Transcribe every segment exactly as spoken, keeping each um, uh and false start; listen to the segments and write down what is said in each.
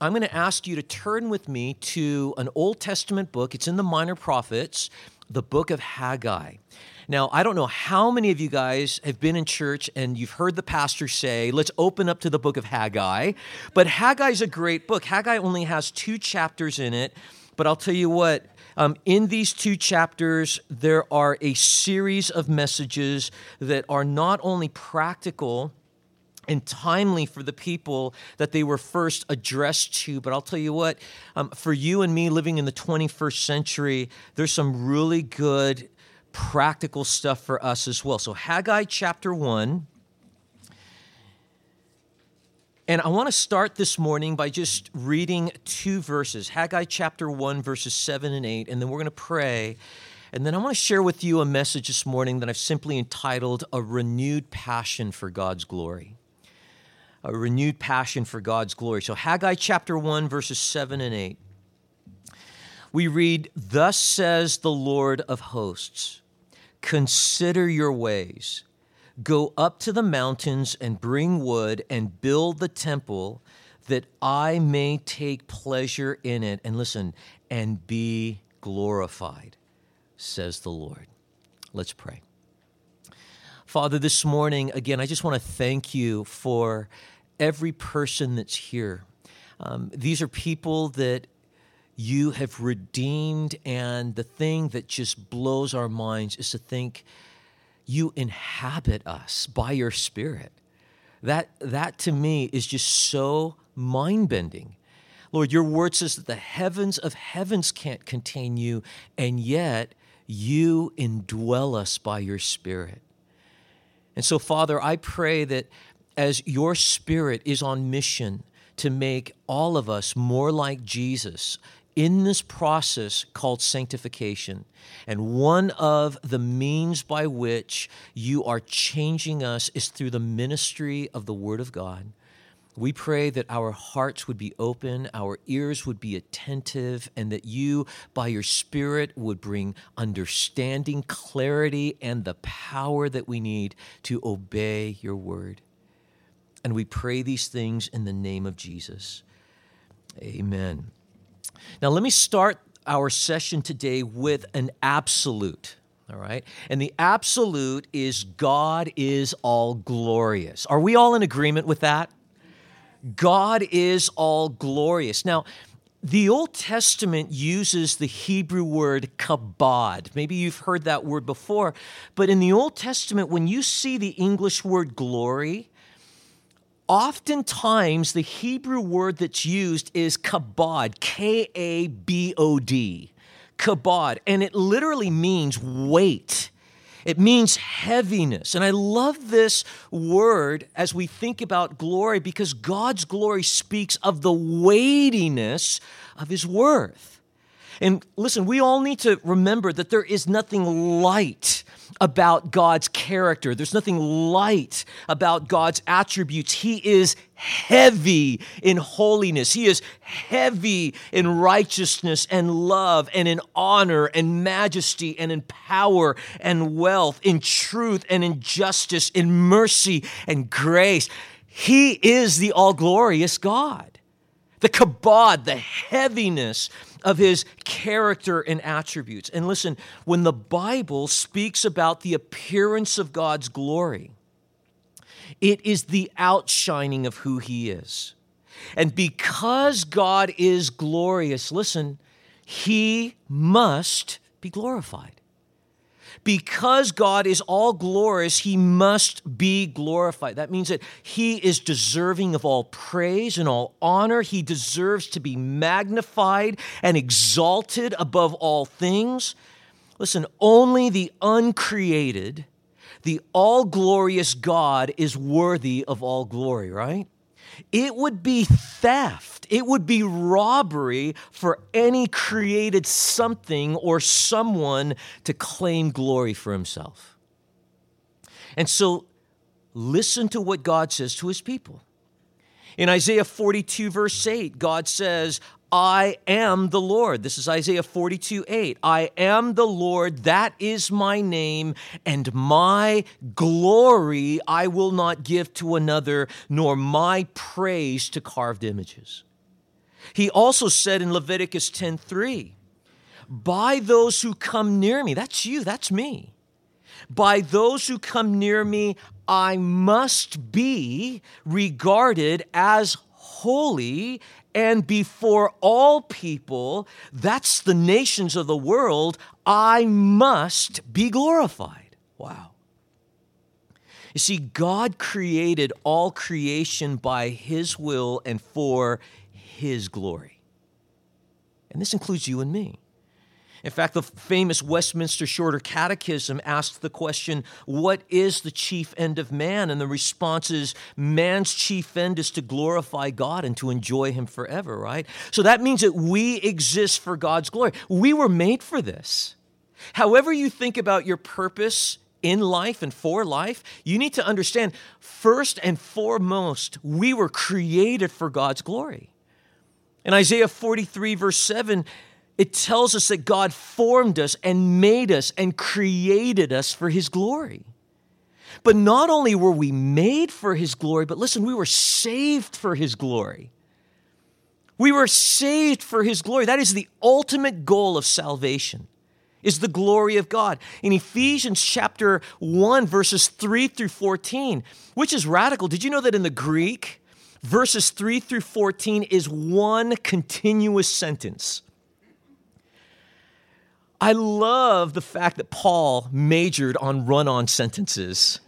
I'm going to ask you to turn with me to an Old Testament book. It's in the Minor Prophets, the book of Haggai. Now, I don't know how many of you guys have been in church and you've heard the pastor say, let's open up to the book of Haggai, but Haggai is a great book. Haggai only has two chapters in it, but I'll tell you what, um, in these two chapters, there are a series of messages that are not only practical and timely for the people that they were first addressed to. But I'll tell you what, um, for you and me living in the twenty-first century, there's some really good practical stuff for us as well. So Haggai chapter one. And I want to start this morning by just reading two verses, Haggai chapter one, verses seven and eight, and then we're going to pray. And then I want to share with you a message this morning that I've simply entitled, A Renewed Passion for God's Glory. A renewed passion for God's glory. So Haggai chapter one, verses seven and eight. We read, Thus says the Lord of hosts, consider your ways. Go up to the mountains and bring wood and build the temple that I may take pleasure in it. And listen, and be glorified, says the Lord. Let's pray. Father, this morning, again, I just want to thank you for every person that's here. Um, these are people that you have redeemed, and the thing that just blows our minds is to think you inhabit us by your Spirit. That, that to me is just so mind-bending. Lord, your word says that the heavens of heavens can't contain you, and yet you indwell us by your Spirit. And so, Father, I pray that as your Spirit is on mission to make all of us more like Jesus in this process called sanctification, and one of the means by which you are changing us is through the ministry of the Word of God, we pray that our hearts would be open, our ears would be attentive, and that you, by your Spirit, would bring understanding, clarity, and the power that we need to obey your word. And we pray these things in the name of Jesus. Amen. Now, let me start our session today with an absolute. All right. And the absolute is God is all glorious. Are we all in agreement with that? God is all glorious. Now, the Old Testament uses the Hebrew word kabod. Maybe you've heard that word before, but in the Old Testament, when you see the English word glory, oftentimes the Hebrew word that's used is kabod, K A B O D, kabod, and it literally means weight. It means heaviness. And I love this word as we think about glory, because God's glory speaks of the weightiness of his worth. And listen, we all need to remember that there is nothing light about God's character. There's nothing light about God's attributes. He is heavy in holiness. He is heavy in righteousness and love and in honor and majesty and in power and wealth, in truth and in justice, in mercy and grace. He is the all-glorious God. The kabod, the heaviness of his character and attributes. And listen, when the Bible speaks about the appearance of God's glory, it is the outshining of who he is. And because God is glorious, listen, he must be glorified. Because God is all glorious, he must be glorified. That means that he is deserving of all praise and all honor. He deserves to be magnified and exalted above all things. Listen, only the uncreated, the all-glorious God is worthy of all glory, right? It would be theft. It would be robbery for any created something or someone to claim glory for himself. And so listen to what God says to his people. In Isaiah forty-two, verse eight, God says, I am the Lord. This is Isaiah forty-two eight. I am the Lord, that is my name, and my glory I will not give to another, nor my praise to carved images. He also said in Leviticus ten three, by those who come near me, that's you, that's me. By those who come near me, I must be regarded as holy, and before all people, that's the nations of the world, I must be glorified. Wow. You see, God created all creation by His will and for His glory. And this includes you and me. In fact, the famous Westminster Shorter Catechism asks the question, what is the chief end of man? And the response is, man's chief end is to glorify God and to enjoy Him forever, right? So that means that we exist for God's glory. We were made for this. However you think about your purpose in life and for life, you need to understand, first and foremost, we were created for God's glory. In Isaiah forty-three, verse seven, it tells us that God formed us and made us and created us for His glory. But not only were we made for His glory, but listen, we were saved for His glory. We were saved for His glory. That is the ultimate goal of salvation, is the glory of God. In Ephesians chapter one, verses three through fourteen, which is radical. Did you know that in the Greek, verses three through fourteen is one continuous sentence? I love the fact that Paul majored on run-on sentences.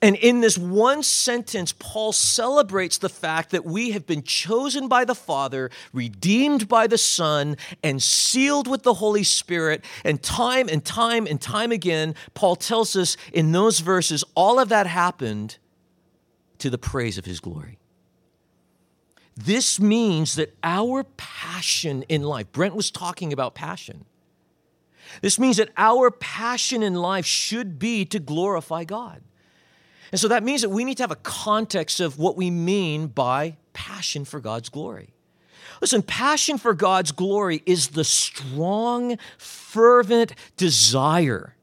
And in this one sentence, Paul celebrates the fact that we have been chosen by the Father, redeemed by the Son, and sealed with the Holy Spirit. And time and time and time again, Paul tells us in those verses, all of that happened to the praise of His glory. This means that our passion in life, Brent was talking about passion, this means that our passion in life should be to glorify God. And so that means that we need to have a context of what we mean by passion for God's glory. Listen, passion for God's glory is the strong, fervent desire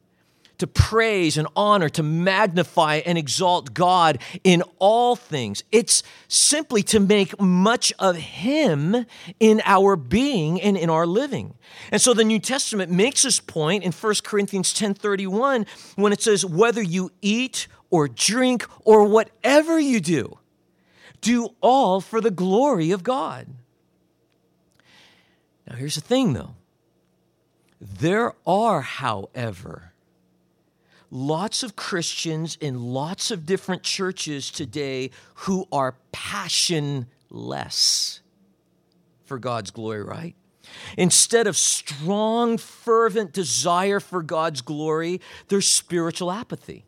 to praise and honor, to magnify and exalt God in all things. It's simply to make much of Him in our being and in our living. And so the New Testament makes this point in First Corinthians ten thirty-one when it says, whether you eat or drink or whatever you do, do all for the glory of God. Now here's the thing though. There are, however, lots of Christians in lots of different churches today who are passionless for God's glory, right? Instead of strong, fervent desire for God's glory, there's spiritual apathy.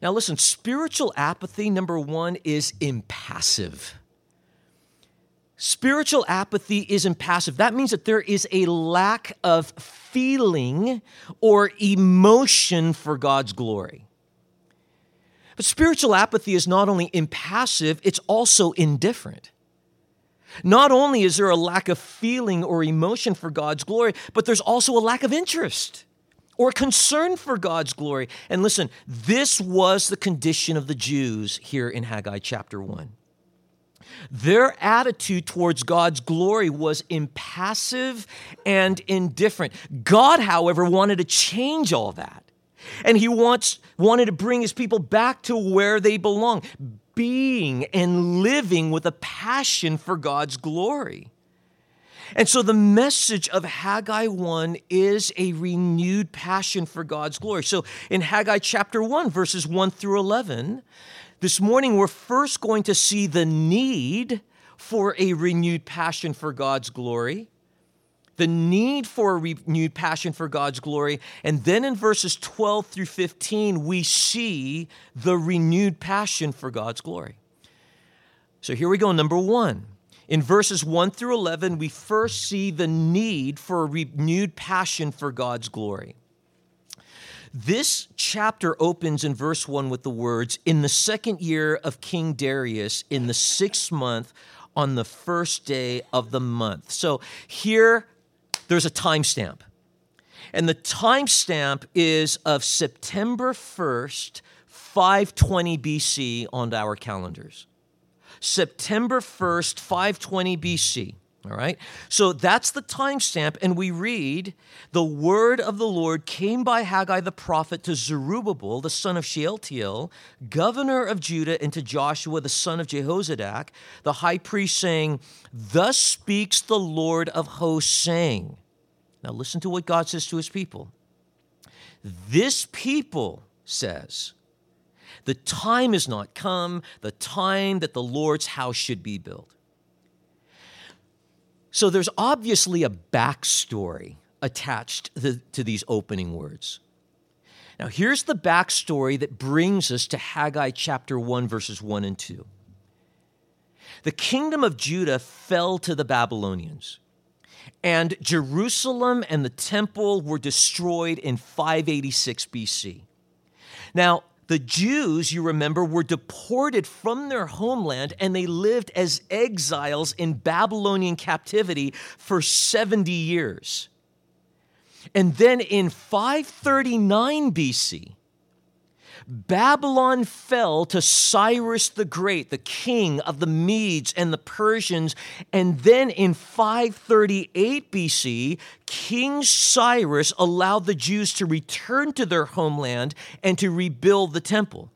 Now listen, spiritual apathy, number one, is impassive. Spiritual apathy is impassive. That means that there is a lack of feeling or emotion for God's glory. But spiritual apathy is not only impassive, it's also indifferent. Not only is there a lack of feeling or emotion for God's glory, but there's also a lack of interest or concern for God's glory. And listen, this was the condition of the Jews here in Haggai chapter one. Their attitude towards God's glory was impassive and indifferent. God, however, wanted to change all that. And He wants, wanted to bring His people back to where they belong, being and living with a passion for God's glory. And so the message of Haggai one is a renewed passion for God's glory. So in Haggai chapter one, verses one through eleven, this morning, we're first going to see the need for a renewed passion for God's glory, the need for a renewed passion for God's glory, and then in verses twelve through fifteen, we see the renewed passion for God's glory. So here we go, number one. In verses one through eleven, we first see the need for a renewed passion for God's glory. This chapter opens in verse one with the words, in the second year of King Darius, in the sixth month, on the first day of the month. So here, there's a timestamp. And the timestamp is of September first, five twenty B C on our calendars. September first, five twenty B C. All right? So that's the timestamp, and we read, the word of the Lord came by Haggai the prophet to Zerubbabel, the son of Shealtiel, governor of Judah, and to Joshua, the son of Jehozadak, the high priest, saying, thus speaks the Lord of hosts, saying, now listen to what God says to his people. This people says, the time is not come, the time that the Lord's house should be built. So there's obviously a backstory attached the, to these opening words. Now, here's the backstory that brings us to Haggai chapter one, verses one and two. The kingdom of Judah fell to the Babylonians, and Jerusalem and the temple were destroyed in five eighty-six B C. Now, the Jews, you remember, were deported from their homeland, and they lived as exiles in Babylonian captivity for seventy years. And then in five thirty-nine B C, Babylon fell to Cyrus the Great, the king of the Medes and the Persians. And then in five thirty-eight B C, King Cyrus allowed the Jews to return to their homeland and to rebuild the temple.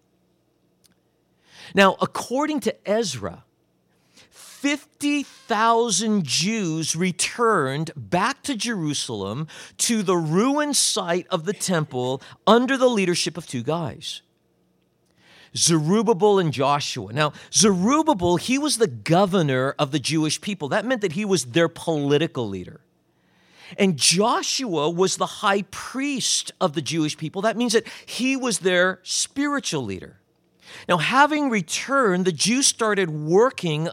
Now, according to Ezra, fifty thousand Jews returned back to Jerusalem to the ruined site of the temple under the leadership of two guys, Zerubbabel and Joshua. Now, Zerubbabel, he was the governor of the Jewish people. That meant that he was their political leader. And Joshua was the high priest of the Jewish people. That means that he was their spiritual leader. Now, having returned, the Jews started working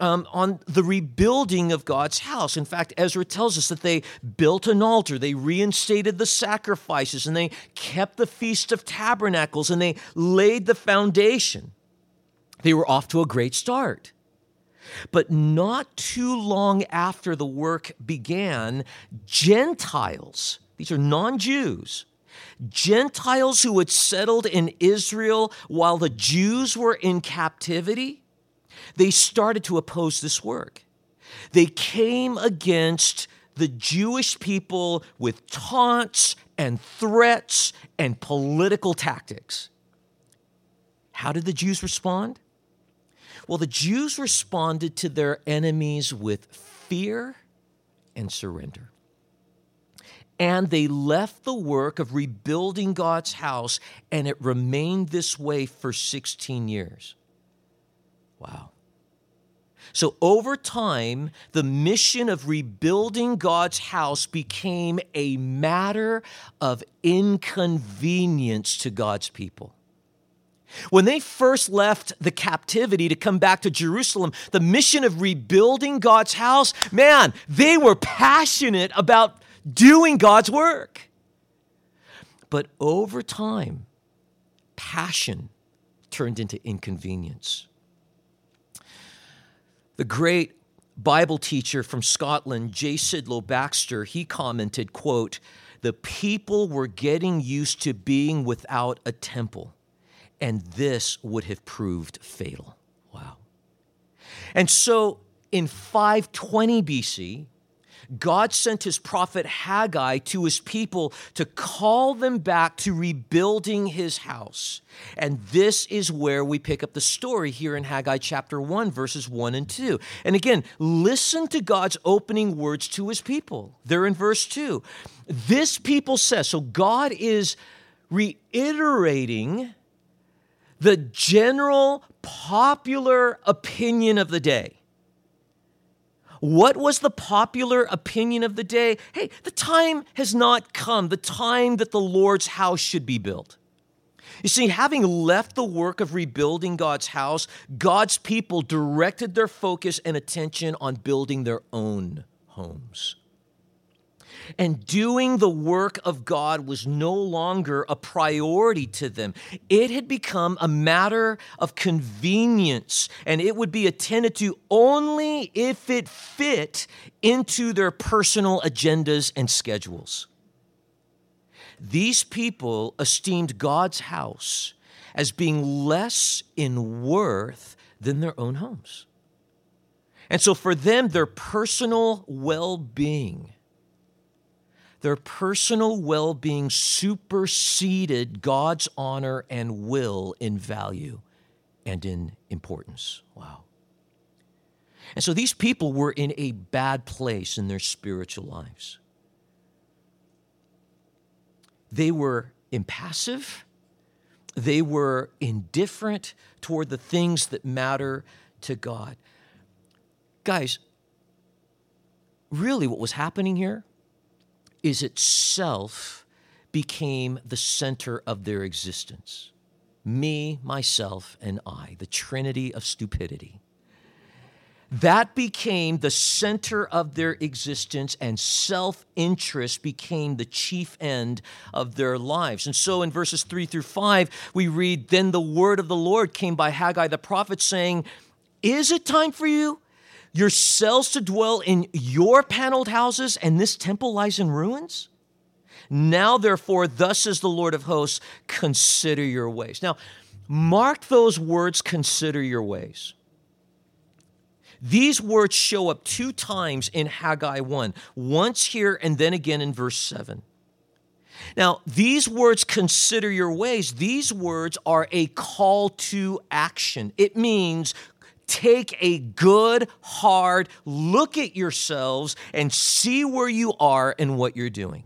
Um, on the rebuilding of God's house. In fact, Ezra tells us that they built an altar, they reinstated the sacrifices, and they kept the Feast of Tabernacles, and they laid the foundation. They were off to a great start. But not too long after the work began, Gentiles, these are non-Jews, Gentiles who had settled in Israel while the Jews were in captivity, they started to oppose this work. They came against the Jewish people with taunts and threats and political tactics. How did the Jews respond? Well, the Jews responded to their enemies with fear and surrender. And they left the work of rebuilding God's house, and it remained this way for sixteen years. Wow. So over time, the mission of rebuilding God's house became a matter of inconvenience to God's people. When they first left the captivity to come back to Jerusalem, the mission of rebuilding God's house, man, they were passionate about doing God's work. But over time, passion turned into inconvenience. The great Bible teacher from Scotland, J. Sidlow Baxter, he commented, quote, the people were getting used to being without a temple, and this would have proved fatal. Wow. And so in five twenty B C, God sent his prophet Haggai to his people to call them back to rebuilding his house. And this is where we pick up the story here in Haggai chapter one, verses one and two. And again, listen to God's opening words to his people. They're in verse two. This people says, so God is reiterating the general popular opinion of the day. What was the popular opinion of the day? Hey, the time has not come, the time that the Lord's house should be built. You see, having left the work of rebuilding God's house, God's people directed their focus and attention on building their own homes. And doing the work of God was no longer a priority to them. It had become a matter of convenience, and it would be attended to only if it fit into their personal agendas and schedules. These people esteemed God's house as being less in worth than their own homes. And so for them, their personal well-being, their personal well-being superseded God's honor and will in value and in importance. Wow. And so these people were in a bad place in their spiritual lives. They were impassive. They were indifferent toward the things that matter to God. Guys, really what was happening here is itself became the center of their existence. Me, myself, and I, the Trinity of stupidity. That became the center of their existence, and self-interest became the chief end of their lives. And so in verses three through five, we read, "Then the word of the Lord came by Haggai the prophet, saying, is it time for you yourselves to dwell in your paneled houses, and this temple lies in ruins? Now, therefore, thus is the Lord of hosts, consider your ways." Now, mark those words, consider your ways. These words show up two times in Haggai one, once here and then again in verse seven. Now, these words, consider your ways, these words are a call to action. It means take a good, hard look at yourselves and see where you are and what you're doing.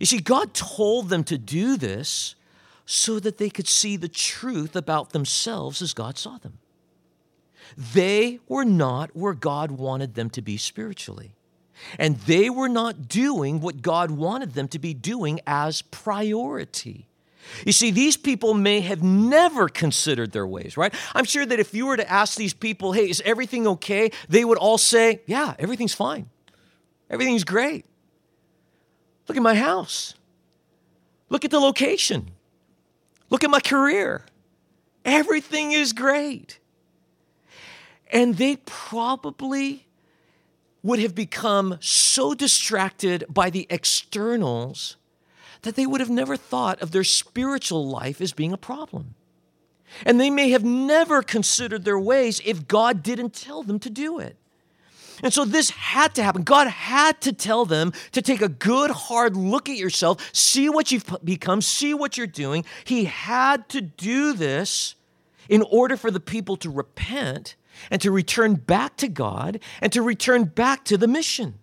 You see, God told them to do this so that they could see the truth about themselves as God saw them. They were not where God wanted them to be spiritually. And they were not doing what God wanted them to be doing as priority. You see, these people may have never considered their ways, right? I'm sure that if you were to ask these people, hey, is everything okay? They would all say, yeah, everything's fine. Everything's great. Look at my house. Look at the location. Look at my career. Everything is great. And they probably would have become so distracted by the externals that they would have never thought of their spiritual life as being a problem. And they may have never considered their ways if God didn't tell them to do it. And so this had to happen. God had to tell them to take a good, hard look at yourself, see what you've become, see what you're doing. He had to do this in order for the people to repent and to return back to God, and to return back to the mission.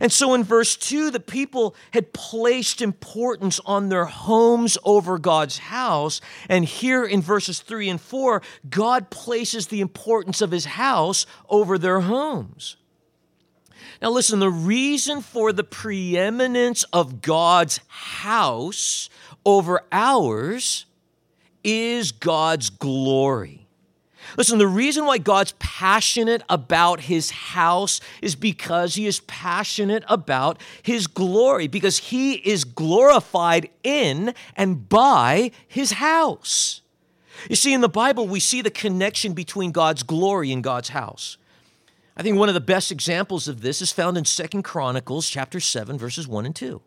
And so in verse two, the people had placed importance on their homes over God's house, and here in verses three and four, God places the importance of his house over their homes. Now listen, the reason for the preeminence of God's house over ours is God's glory. Listen, the reason why God's passionate about his house is because he is passionate about his glory, because he is glorified in and by his house. You see, in the Bible, we see the connection between God's glory and God's house. I think one of the best examples of this is found in Second Chronicles chapter seven, verses one and two.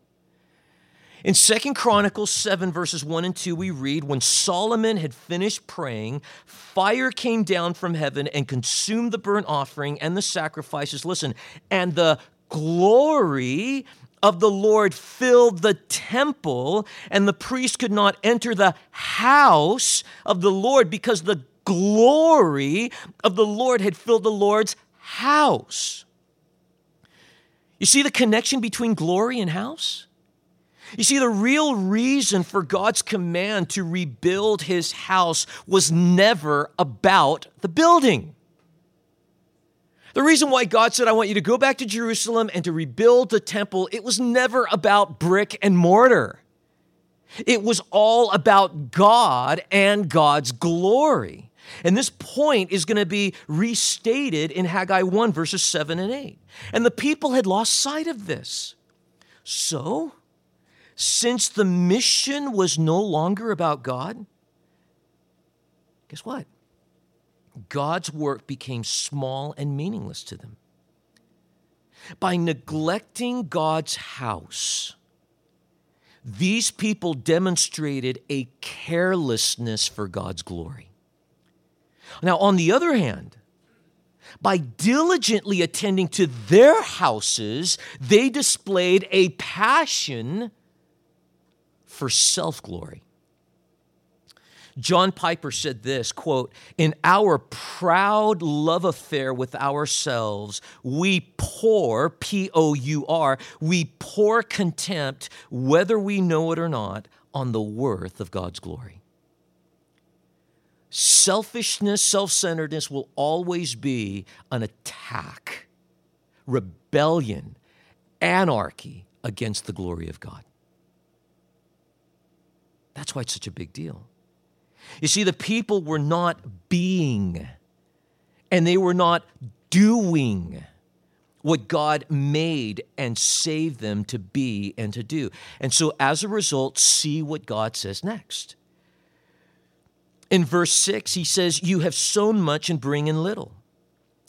In Second Chronicles seven, verses one and two, we read, "When Solomon had finished praying, fire came down from heaven and consumed the burnt offering and the sacrifices." Listen, "and the glory of the Lord filled the temple, and the priest could not enter the house of the Lord because the glory of the Lord had filled the Lord's house." You see the connection between glory and house? You see, the real reason for God's command to rebuild his house was never about the building. The reason why God said, I want you to go back to Jerusalem and to rebuild the temple, it was never about brick and mortar. It was all about God and God's glory. And this point is going to be restated in Haggai one, verses seven and eight. And the people had lost sight of this. So, since the mission was no longer about God, guess what? God's work became small and meaningless to them. By neglecting God's house, these people demonstrated a carelessness for God's glory. Now, on the other hand, by diligently attending to their houses, they displayed a passion for self-glory. John Piper said this, quote, "In our proud love affair with ourselves, we pour, P O U R, we pour contempt, whether we know it or not, on the worth of God's glory." Selfishness, self-centeredness will always be an attack, rebellion, anarchy against the glory of God. That's why it's such a big deal. You see, the people were not being, and they were not doing what God made and saved them to be and to do. And so as a result, see what God says next. In verse six, he says, "You have sown much and bring in little.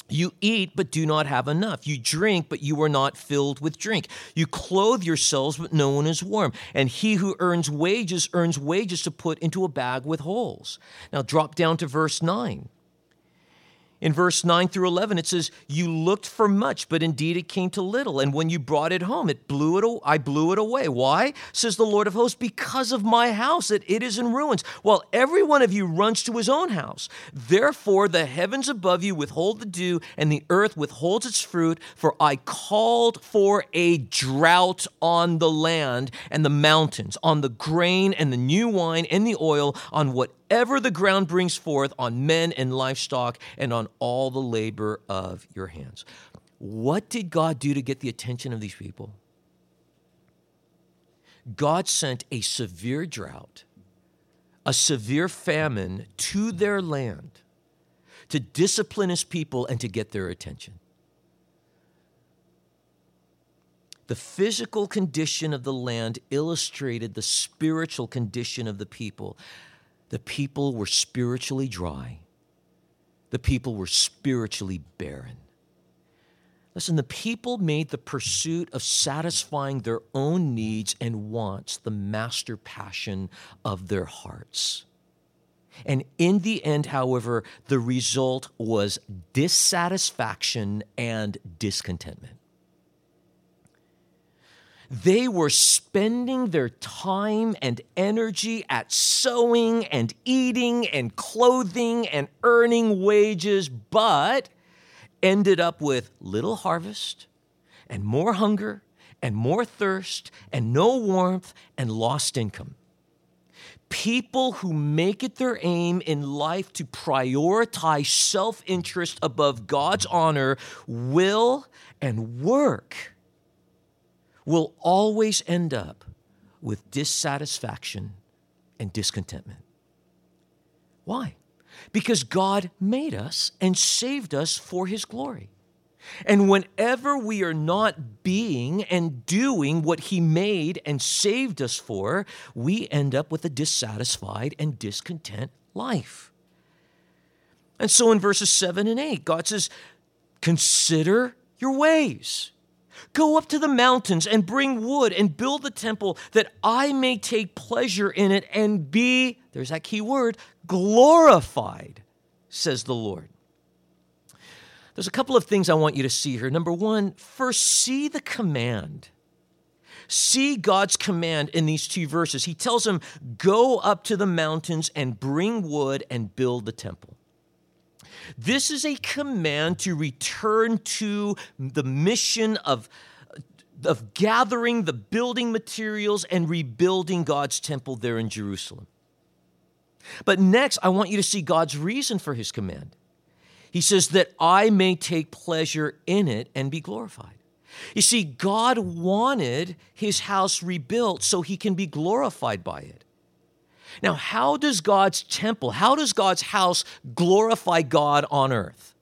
You eat, but do not have enough. You drink, but you are not filled with drink. You clothe yourselves, but no one is warm. And he who earns wages, earns wages to put into a bag with holes." Now drop down to verse nine. In verse nine through eleven, it says, "You looked for much, but indeed it came to little. And when you brought it home, it blew it. O- I blew it away. Why? Says the Lord of hosts, because of my house, that it is in ruins, while every one of you runs to his own house. Therefore, the heavens above you withhold the dew, and the earth withholds its fruit. For I called for a drought on the land and the mountains, on the grain and the new wine and the oil, on what ever the ground brings forth, on men and livestock, and on all the labor of your hands." What did God do to get the attention of these people? God sent a severe drought, a severe famine to their land to discipline his people and to get their attention. The physical condition of the land illustrated the spiritual condition of the people. The people were spiritually dry. The people were spiritually barren. Listen, the people made the pursuit of satisfying their own needs and wants the master passion of their hearts. And in the end, however, the result was dissatisfaction and discontentment. They were spending their time and energy at sewing and eating and clothing and earning wages, but ended up with little harvest and more hunger and more thirst and no warmth and lost income. People who make it their aim in life to prioritize self-interest above God's honor will and work will always end up with dissatisfaction and discontentment. Why? Because God made us and saved us for his glory. And whenever we are not being and doing what he made and saved us for, we end up with a dissatisfied and discontent life. And so in verses seven and eight, God says, "Consider your ways. Go up to the mountains and bring wood and build the temple that I may take pleasure in it and be," there's that key word, "glorified, says the Lord." There's a couple of things I want you to see here. Number one, first, see the command. See God's command in these two verses. He tells them, go up to the mountains and bring wood and build the temple. This is a command to return to the mission of, of gathering the building materials and rebuilding God's temple there in Jerusalem. But next, I want you to see God's reason for his command. He says that I may take pleasure in it and be glorified. You see, God wanted his house rebuilt so he can be glorified by it. Now, how does God's temple, how does God's house glorify God on earth?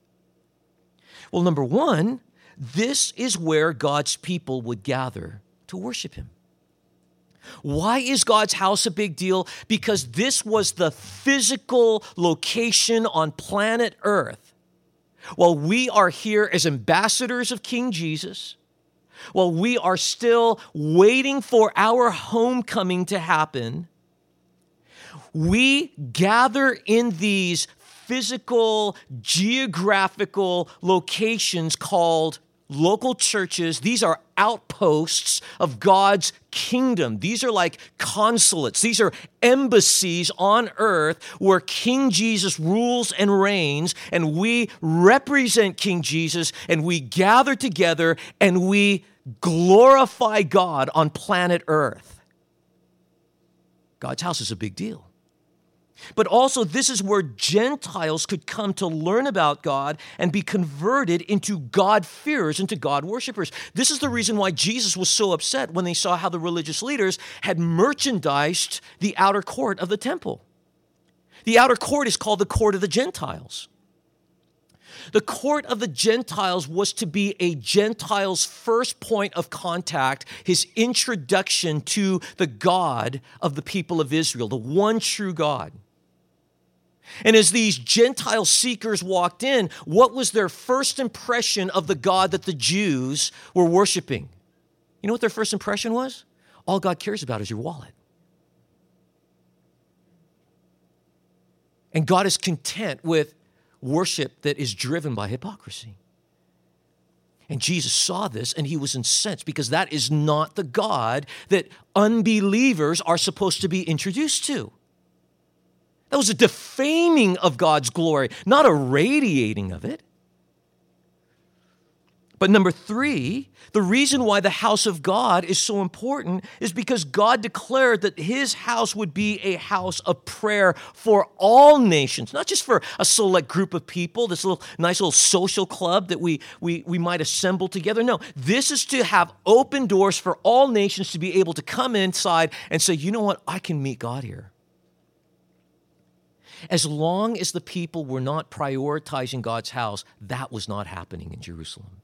Well, number one, this is where God's people would gather to worship him. Why is God's house a big deal? Because this was the physical location on planet earth. While we are here as ambassadors of King Jesus, while we are still waiting for our homecoming to happen, we gather in these physical, geographical locations called local churches. These are outposts of God's kingdom. These are like consulates. These are embassies on earth where King Jesus rules and reigns, and we represent King Jesus, and we gather together, and we glorify God on planet earth. God's house is a big deal. But also, this is where Gentiles could come to learn about God and be converted into God-fearers, into God-worshippers. This is the reason why Jesus was so upset when they saw how the religious leaders had merchandised the outer court of the temple. The outer court is called the court of the Gentiles. The court of the Gentiles was to be a Gentile's first point of contact, his introduction to the God of the people of Israel, the one true God. And as these Gentile seekers walked in, what was their first impression of the God that the Jews were worshiping? You know what their first impression was? All God cares about is your wallet. And God is content with worship that is driven by hypocrisy. And Jesus saw this and he was incensed, because that is not the God that unbelievers are supposed to be introduced to. That was a defaming of God's glory, not a radiating of it. But number three, the reason why the house of God is so important is because God declared that his house would be a house of prayer for all nations, not just for a select group of people, this little nice little social club that we, we, we might assemble together. No, this is to have open doors for all nations to be able to come inside and say, you know what, I can meet God here. As long as the people were not prioritizing God's house, that was not happening in Jerusalem.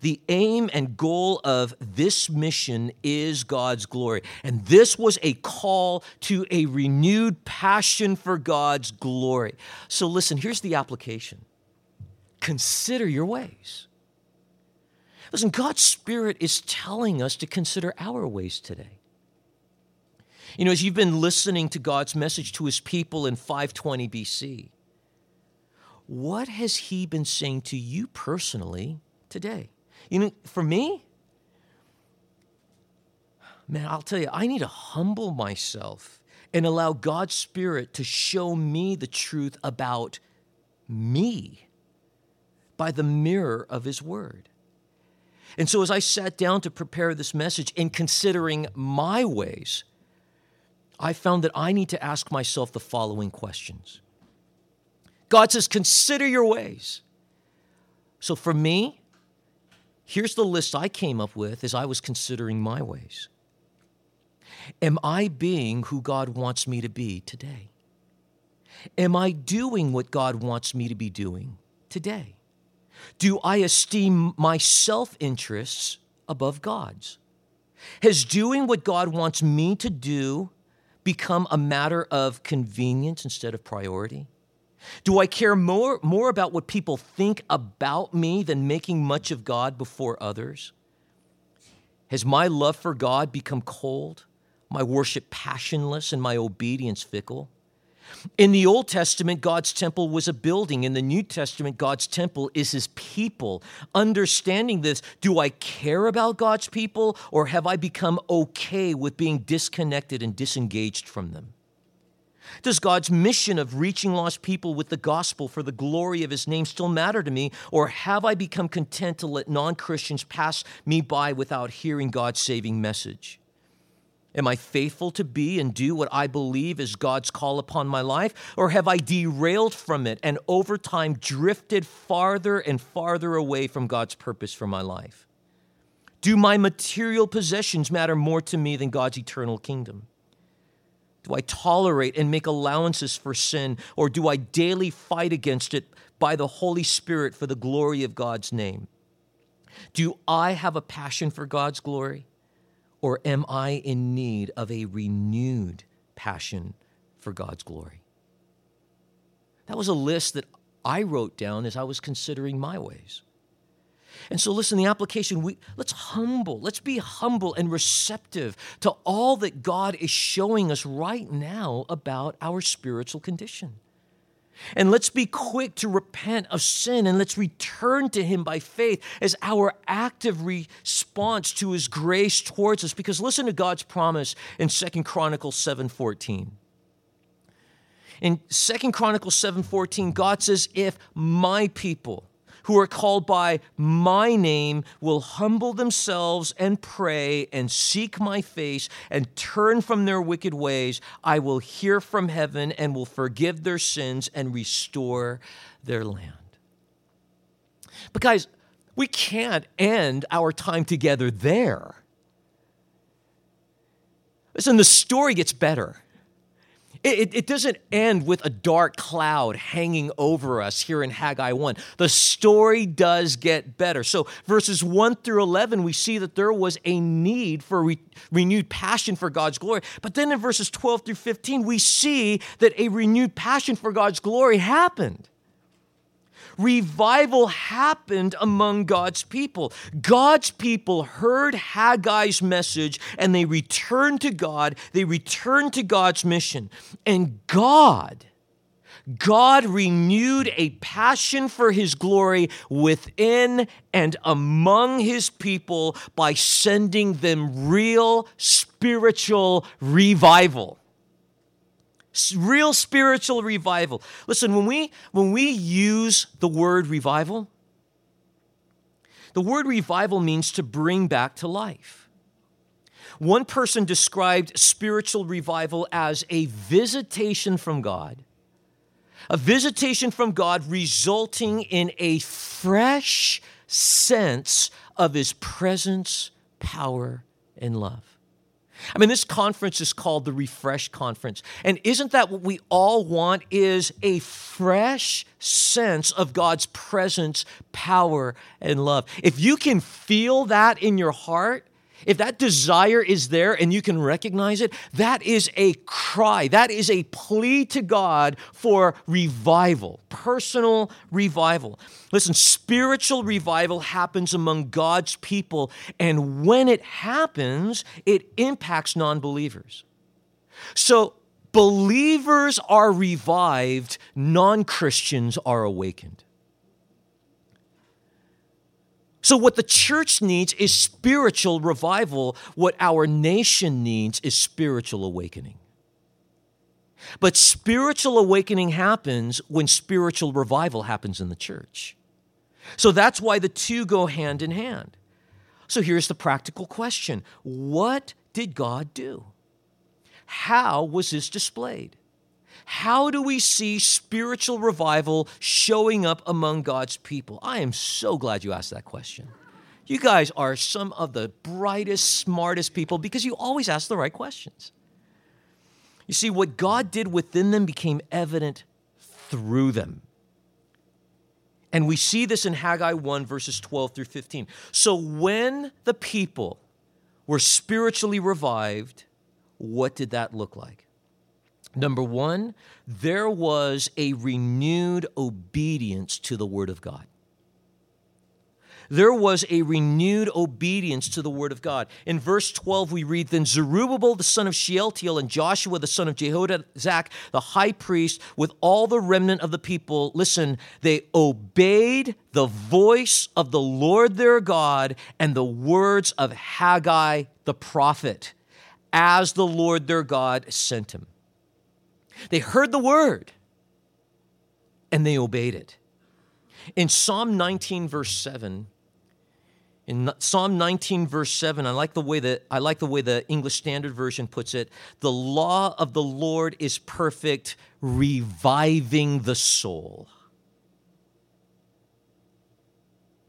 The aim and goal of this mission is God's glory. And this was a call to a renewed passion for God's glory. So listen, here's the application. Consider your ways. Listen, God's Spirit is telling us to consider our ways today. You know, as you've been listening to God's message to his people in five twenty B C, what has he been saying to you personally today? You know, for me, man, I'll tell you, I need to humble myself and allow God's Spirit to show me the truth about me by the mirror of his word. And so as I sat down to prepare this message and considering my ways, I found that I need to ask myself the following questions. God says, consider your ways. So for me, here's the list I came up with as I was considering my ways. Am I being who God wants me to be today? Am I doing what God wants me to be doing today? Do I esteem my self-interests above God's? Has doing what God wants me to do become a matter of convenience instead of priority? Do I care more, more about what people think about me than making much of God before others? Has my love for God become cold, my worship passionless, and my obedience fickle? In the Old Testament, God's temple was a building. In the New Testament, God's temple is his people. Understanding this, do I care about God's people, or have I become okay with being disconnected and disengaged from them? Does God's mission of reaching lost people with the gospel for the glory of his name still matter to me, or have I become content to let non-Christians pass me by without hearing God's saving message? Am I faithful to be and do what I believe is God's call upon my life, or have I derailed from it and over time drifted farther and farther away from God's purpose for my life? Do my material possessions matter more to me than God's eternal kingdom? Do I tolerate and make allowances for sin, or do I daily fight against it by the Holy Spirit for the glory of God's name? Do I have a passion for God's glory, or am I in need of a renewed passion for God's glory? That was a list that I wrote down as I was considering my ways. And so listen, the application, we, let's humble, let's be humble and receptive to all that God is showing us right now about our spiritual condition. And let's be quick to repent of sin, and let's return to him by faith as our active response to his grace towards us. Because listen to God's promise in Second Chronicles seven fourteen. In Second Chronicles seven fourteen, God says, if my people who are called by my name will humble themselves and pray and seek my face and turn from their wicked ways, I will hear from heaven and will forgive their sins and restore their land. But guys, we can't end our time together there. Listen, the story gets better. It, it doesn't end with a dark cloud hanging over us here in Haggai one. The story does get better. So verses one through eleven, we see that there was a need for re- renewed passion for God's glory. But then in verses twelve through fifteen, we see that a renewed passion for God's glory happened. Revival happened among God's people. God's people heard Haggai's message and they returned to God. They returned to God's mission. And God, God renewed a passion for his glory within and among his people by sending them real spiritual revival. Real spiritual revival. Listen, when we when we use the word revival, the word revival means to bring back to life. One person described spiritual revival as a visitation from God, a visitation from God resulting in a fresh sense of his presence, power, and love. I mean, this conference is called the Refresh Conference. And isn't that what we all want, is a fresh sense of God's presence, power, and love? If you can feel that in your heart, if that desire is there and you can recognize it, that is a cry. That is a plea to God for revival, personal revival. Listen, spiritual revival happens among God's people, and when it happens, it impacts non-believers. So believers are revived, non-Christians are awakened. So what the church needs is spiritual revival. What our nation needs is spiritual awakening. But spiritual awakening happens when spiritual revival happens in the church. So that's why the two go hand in hand. So here's the practical question. What did God do? How was this displayed? How do we see spiritual revival showing up among God's people? I am so glad you asked that question. You guys are some of the brightest, smartest people because you always ask the right questions. You see, what God did within them became evident through them. And we see this in Haggai one, verses twelve through fifteen. So when the people were spiritually revived, what did that look like? Number one, there was a renewed obedience to the Word of God. There was a renewed obedience to the Word of God. In verse twelve, we read, Then Zerubbabel, the son of Shealtiel, and Joshua, the son of Jehozadak, the high priest, with all the remnant of the people, listen, they obeyed the voice of the Lord their God and the words of Haggai the prophet, as the Lord their God sent him. They heard the word, and they obeyed it. In Psalm nineteen, verse seven, in Psalm nineteen, verse seven, I like the way that I like the way the English Standard Version puts it. The law of the Lord is perfect, reviving the soul.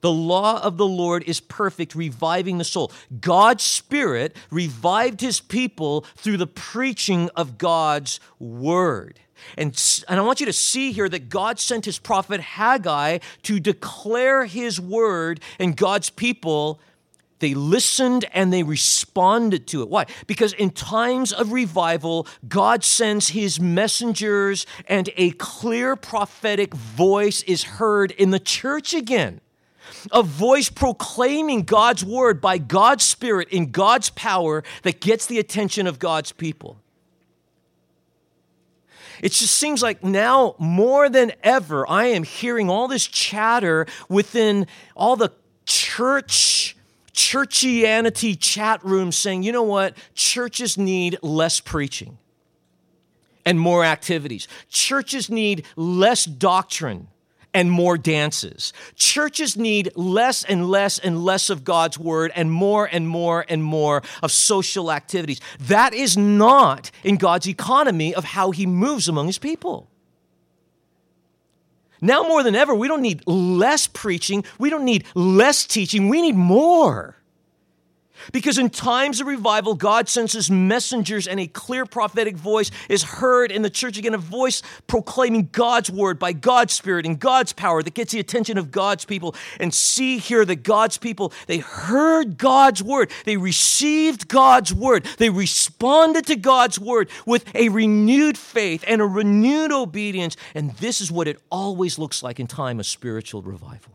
The law of the Lord is perfect, reviving the soul. God's Spirit revived his people through the preaching of God's word. And, and I want you to see here that God sent his prophet Haggai to declare his word, and God's people, they listened and they responded to it. Why? Because in times of revival, God sends his messengers, and a clear prophetic voice is heard in the church again. A voice proclaiming God's word by God's Spirit in God's power that gets the attention of God's people. It just seems like now more than ever, I am hearing all this chatter within all the church, churchianity chat rooms saying, you know what? Churches need less preaching and more activities. Churches need less doctrine and more dances. Churches need less and less and less of God's word and more and more and more of social activities. That is not in God's economy of how he moves among his people. Now more than ever, we don't need less preaching. We don't need less teaching. We need more. Because in times of revival, God sends his messengers and a clear prophetic voice is heard in the church again, a voice proclaiming God's word by God's spirit and God's power that gets the attention of God's people. And see here that God's people, they heard God's word. They received God's word. They responded to God's word with a renewed faith and a renewed obedience. And this is what it always looks like in time of spiritual revival.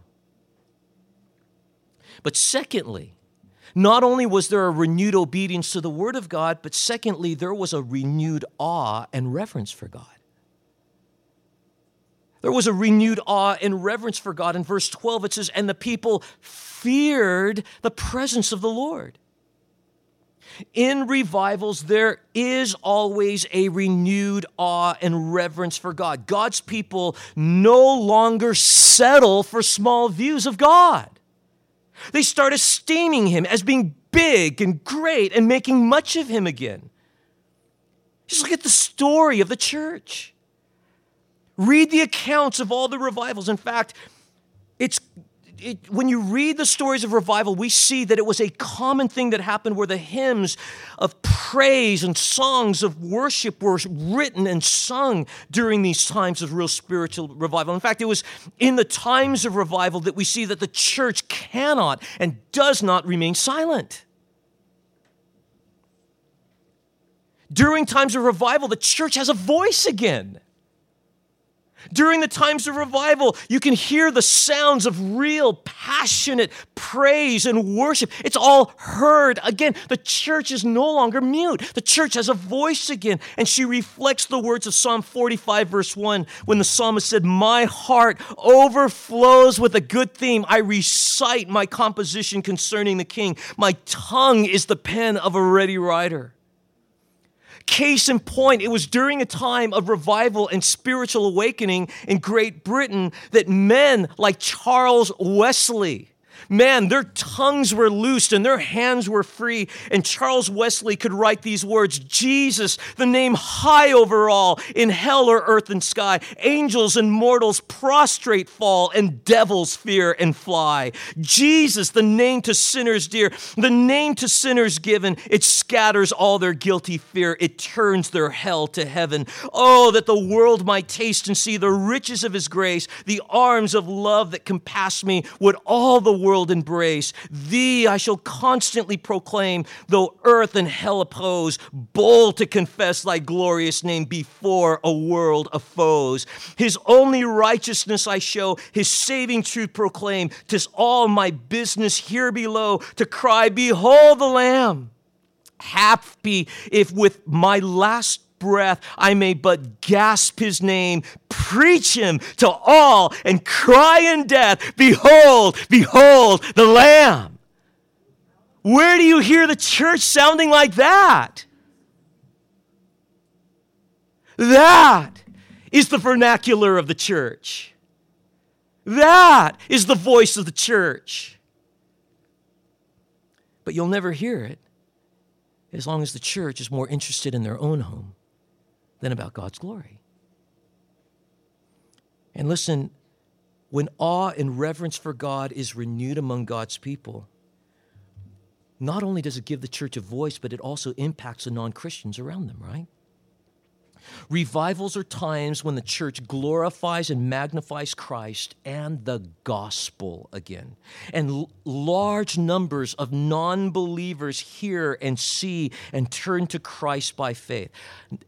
But secondly, not only was there a renewed obedience to the Word of God, but secondly, there was a renewed awe and reverence for God. There was a renewed awe and reverence for God. In verse twelve, it says, and the people feared the presence of the Lord. In revivals, there is always a renewed awe and reverence for God. God's people no longer settle for small views of God. They start esteeming him as being big and great and making much of him again. Just look at the story of the church. Read the accounts of all the revivals. In fact, it's it, when you read the stories of revival, we see that it was a common thing that happened where the hymns of praise and songs of worship were written and sung during these times of real spiritual revival. In fact, it was in the times of revival that we see that the church cannot and does not remain silent. During times of revival, the church has a voice again. During the times of revival, you can hear the sounds of real, passionate praise and worship. It's all heard again. The church is no longer mute. The church has a voice again, and she reflects the words of Psalm forty-five, verse one, when the psalmist said, my heart overflows with a good theme. I recite my composition concerning the king. My tongue is the pen of a ready writer. Case in point, it was during a time of revival and spiritual awakening in Great Britain that men like Charles Wesley, man, their tongues were loosed and their hands were free. And Charles Wesley could write these words, Jesus, the name high over all, in hell or earth and sky. Angels and mortals prostrate fall and devils fear and fly. Jesus, the name to sinners dear, the name to sinners given. It scatters all their guilty fear. It turns their hell to heaven. Oh, that the world might taste and see the riches of his grace, the arms of love that compass me. Would all the world embrace thee, I shall constantly proclaim, though earth and hell oppose, bold to confess thy glorious name before a world of foes. His only righteousness I show, his saving truth proclaim. 'Tis all my business here below to cry, behold the Lamb. Happy if with my last breath I may but gasp his name, preach him to all, and cry in death, behold, behold the Lamb. Where do you hear the church sounding like that? That is the vernacular of the church. That is the voice of the church. But you'll never hear it as long as the church is more interested in their own home than about God's glory. And listen, when awe and reverence for God is renewed among God's people, not only does it give the church a voice, but it also impacts the non-Christians around them, right? Revivals are times when the church glorifies and magnifies Christ and the gospel again. And l- large numbers of non-believers hear and see and turn to Christ by faith.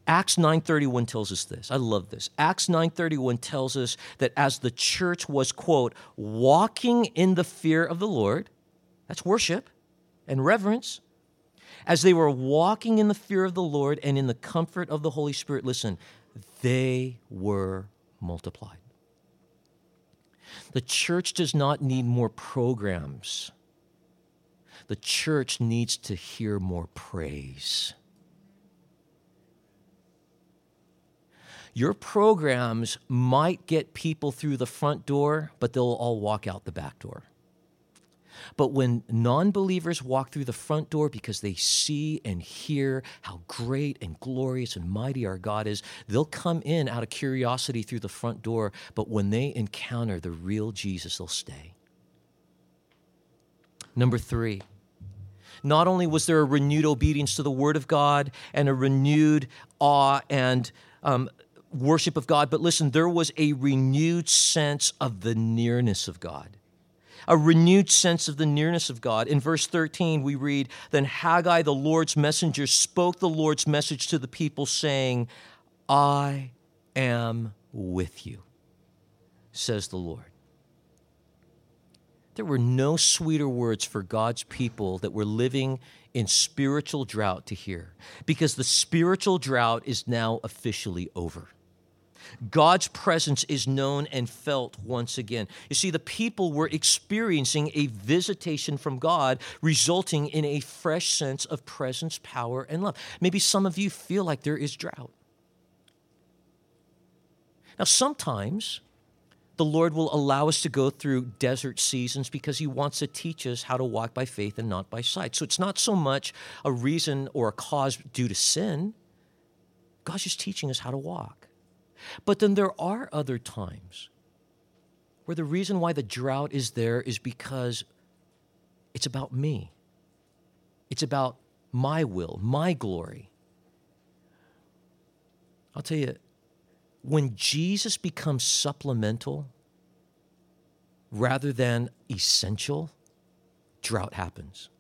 Acts nine thirty-one tells us this. I love this. Acts nine thirty-one tells us that as the church was, quote, walking in the fear of the Lord, that's worship and reverence, as they were walking in the fear of the Lord and in the comfort of the Holy Spirit, listen, they were multiplied. The church does not need more programs. The church needs to hear more praise. Your programs might get people through the front door, but they'll all walk out the back door. But when non-believers walk through the front door because they see and hear how great and glorious and mighty our God is, they'll come in out of curiosity through the front door. But when they encounter the real Jesus, they'll stay. Number three, not only was there a renewed obedience to the Word of God and a renewed awe and um, worship of God, but listen, there was a renewed sense of the nearness of God. A renewed sense of the nearness of God. In verse thirteen, we read, "Then Haggai, the Lord's messenger, spoke the Lord's message to the people, saying, 'I am with you, says the Lord.'" There were no sweeter words for God's people that were living in spiritual drought to hear, because the spiritual drought is now officially over. God's presence is known and felt once again. You see, the people were experiencing a visitation from God, resulting in a fresh sense of presence, power, and love. Maybe some of you feel like there is drought. Now, sometimes the Lord will allow us to go through desert seasons because He wants to teach us how to walk by faith and not by sight. So it's not so much a reason or a cause due to sin. God's just teaching us how to walk. But then there are other times where the reason why the drought is there is because it's about me. It's about my will, my glory. I'll tell you, when Jesus becomes supplemental rather than essential, drought happens.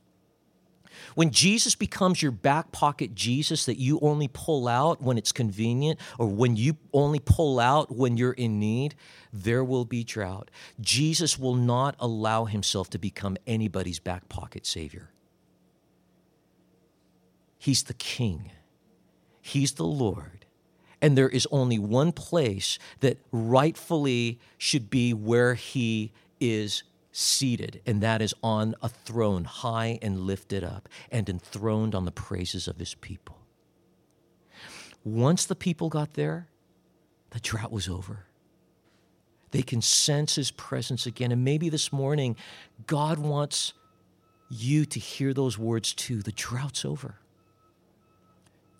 When Jesus becomes your back pocket Jesus that you only pull out when it's convenient, or when you only pull out when you're in need, there will be drought. Jesus will not allow Himself to become anybody's back pocket Savior. He's the King. He's the Lord. And there is only one place that rightfully should be where He is seated, and that is on a throne, high and lifted up, and enthroned on the praises of His people. Once the people got there, the drought was over. They can sense His presence again. And maybe this morning, God wants you to hear those words too. The drought's over.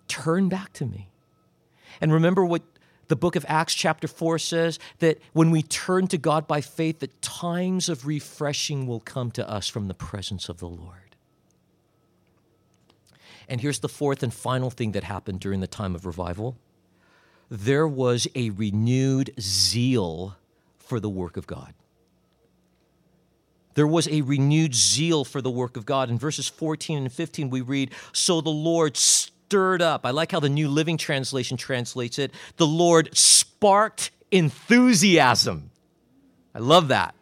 Turn back to me. And remember what the book of Acts chapter four says, that when we turn to God by faith, that times of refreshing will come to us from the presence of the Lord. And here's the fourth and final thing that happened during the time of revival. There was a renewed zeal for the work of God. There was a renewed zeal for the work of God. In verses fourteen and fifteen, we read, "So the Lord stirred up." I like how the New Living Translation translates it. "The Lord sparked enthusiasm." I love that.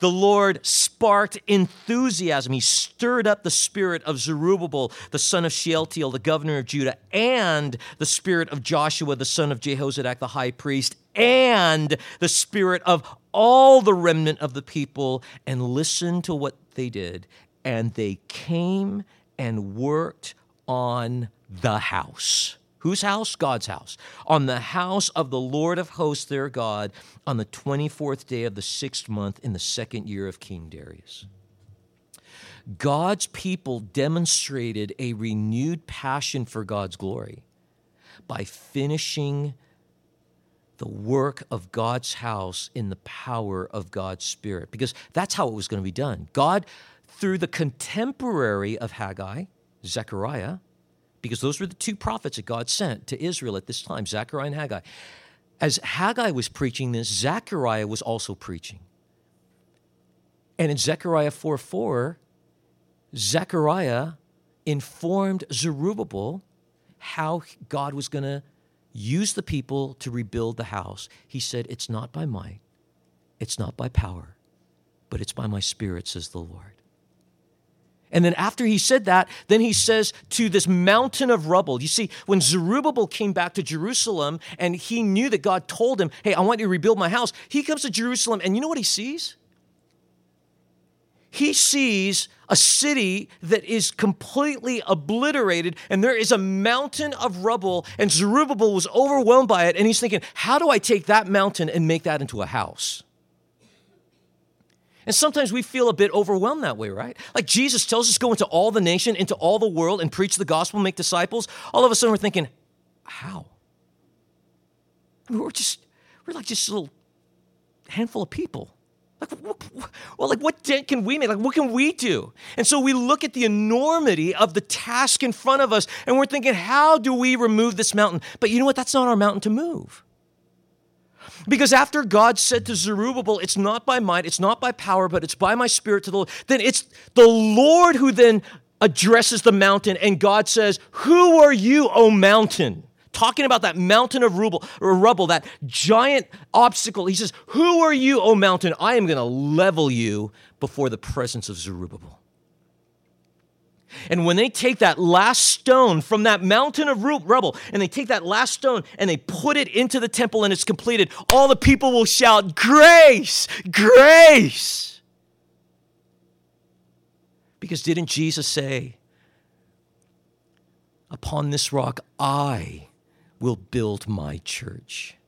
The Lord sparked enthusiasm. He stirred up the spirit of Zerubbabel, the son of Shealtiel, the governor of Judah, and the spirit of Joshua, the son of Jehozadak, the high priest, and the spirit of all the remnant of the people. And listen to what they did. And they came and worked on the house. Whose house? God's house. On the house of the Lord of hosts, their God, on the twenty-fourth day of the sixth month in the second year of King Darius. God's people demonstrated a renewed passion for God's glory by finishing the work of God's house in the power of God's Spirit, because that's how it was going to be done. God, through the contemporary of Haggai, Zechariah, because those were the two prophets that God sent to Israel at this time, Zechariah and Haggai. As Haggai was preaching this, Zechariah was also preaching. And in Zechariah four four, Zechariah informed Zerubbabel how God was going to use the people to rebuild the house. He said, "It's not by might, it's not by power, but it's by my Spirit, says the Lord." And then after he said that, then he says to this mountain of rubble. You see, when Zerubbabel came back to Jerusalem and he knew that God told him, hey, I want you to rebuild my house, he comes to Jerusalem and you know what he sees? He sees a city that is completely obliterated, and there is a mountain of rubble, and Zerubbabel was overwhelmed by it, and he's thinking, how do I take that mountain and make that into a house? And sometimes we feel a bit overwhelmed that way, right? Like Jesus tells us, go into all the nation, into all the world, and preach the gospel, make disciples. All of a sudden we're thinking, how? I mean, we're just, we're like just a little handful of people. Like, well, like what dent can we make? Like, what can we do? And so we look at the enormity of the task in front of us, and we're thinking, how do we remove this mountain? But you know what? That's not our mountain to move. Because after God said to Zerubbabel, it's not by might, it's not by power, but it's by my spirit to the Lord, then it's the Lord who then addresses the mountain, and God says, who are you, O mountain? Talking about that mountain of rubble, or rubble, that giant obstacle. He says, who are you, O mountain? I am going to level you before the presence of Zerubbabel. And when they take that last stone from that mountain of rubble, and they take that last stone and they put it into the temple and it's completed, all the people will shout, grace, grace. Because didn't Jesus say, upon this rock, I will build my church?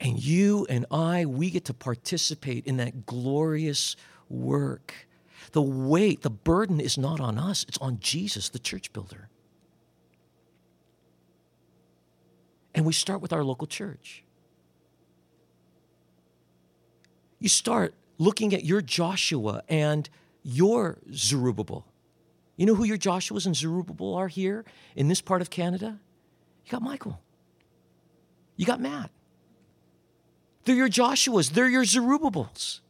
And you and I, we get to participate in that glorious work. The weight, the burden is not on us. It's on Jesus, the church builder. And we start with our local church. You start looking at your Joshua and your Zerubbabel. You know who your Joshuas and Zerubbabel are here in this part of Canada? You got Michael. You got Matt. They're your Joshuas. They're your Zerubbabels.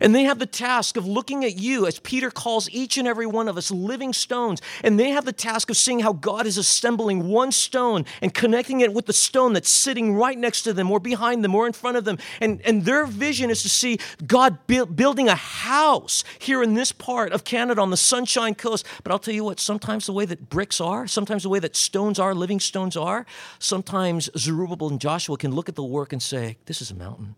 And they have the task of looking at you, as Peter calls each and every one of us, living stones. And they have the task of seeing how God is assembling one stone and connecting it with the stone that's sitting right next to them or behind them or in front of them. And, and their vision is to see God build, building a house here in this part of Canada on the Sunshine Coast. But I'll tell you what, sometimes the way that bricks are, sometimes the way that stones are, living stones are, sometimes Zerubbabel and Joshua can look at the work and say, this is a mountain.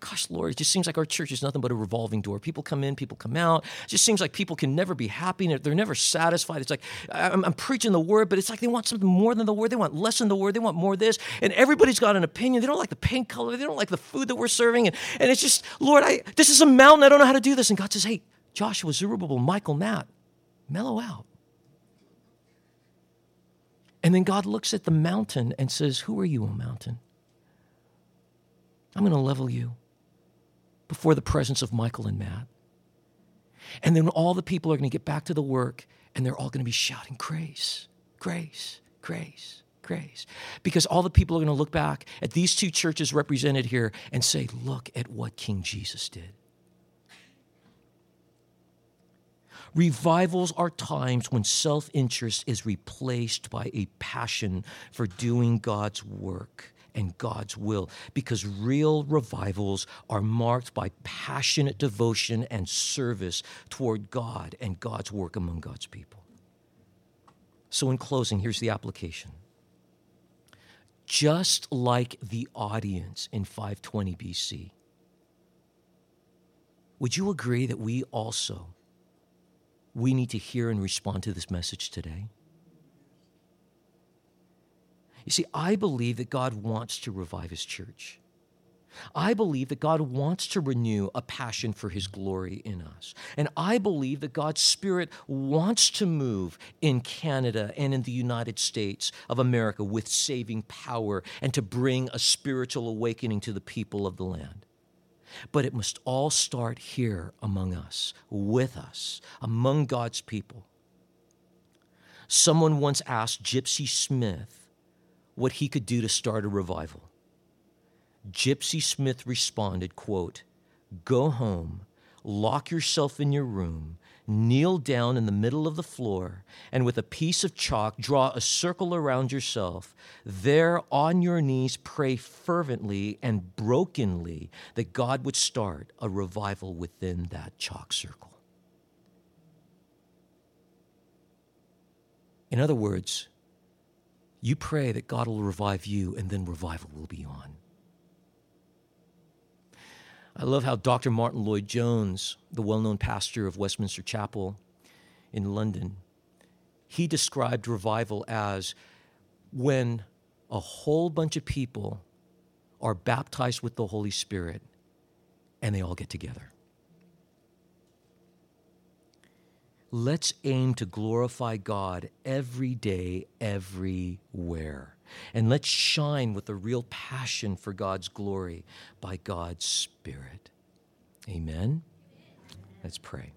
Gosh, Lord, it just seems like our church is nothing but a revolving door. People come in, people come out. It just seems like people can never be happy. They're never satisfied. It's like, I'm, I'm preaching the word, but it's like they want something more than the word. They want less than the word. They want more of this. And everybody's got an opinion. They don't like the paint color. They don't like the food that we're serving. And, and it's just, Lord, I this is a mountain. I don't know how to do this. And God says, hey, Joshua, Zerubbabel, Michael, Matt, mellow out. And then God looks at the mountain and says, who are you, O mountain? I'm going to level you before the presence of Michael and Matt. And then all the people are going to get back to the work, and they're all going to be shouting, grace, grace, grace, grace. Because all the people are going to look back at these two churches represented here and say, look at what King Jesus did. Revivals are times when self-interest is replaced by a passion for doing God's work and God's will, because real revivals are marked by passionate devotion and service toward God and God's work among God's people. So in closing, here's the application. Just like the audience in five twenty B C, would you agree that we also, we need to hear and respond to this message today? You see, I believe that God wants to revive his church. I believe that God wants to renew a passion for his glory in us. And I believe that God's Spirit wants to move in Canada and in the United States of America with saving power and to bring a spiritual awakening to the people of the land. But it must all start here among us, with us, among God's people. Someone once asked Gypsy Smith what he could do to start a revival. Gypsy Smith responded, quote, go home, lock yourself in your room, kneeled down in the middle of the floor and with a piece of chalk, draw a circle around yourself. There on your knees, pray fervently and brokenly that God would start a revival within that chalk circle. In other words, you pray that God will revive you, and then revival will be on. I love how Doctor Martin Lloyd Jones, the well-known pastor of Westminster Chapel in London, he described revival as when a whole bunch of people are baptized with the Holy Spirit and they all get together. Let's aim to glorify God every day, everywhere. And let's shine with a real passion for God's glory by God's Spirit. Amen? Amen. Let's pray.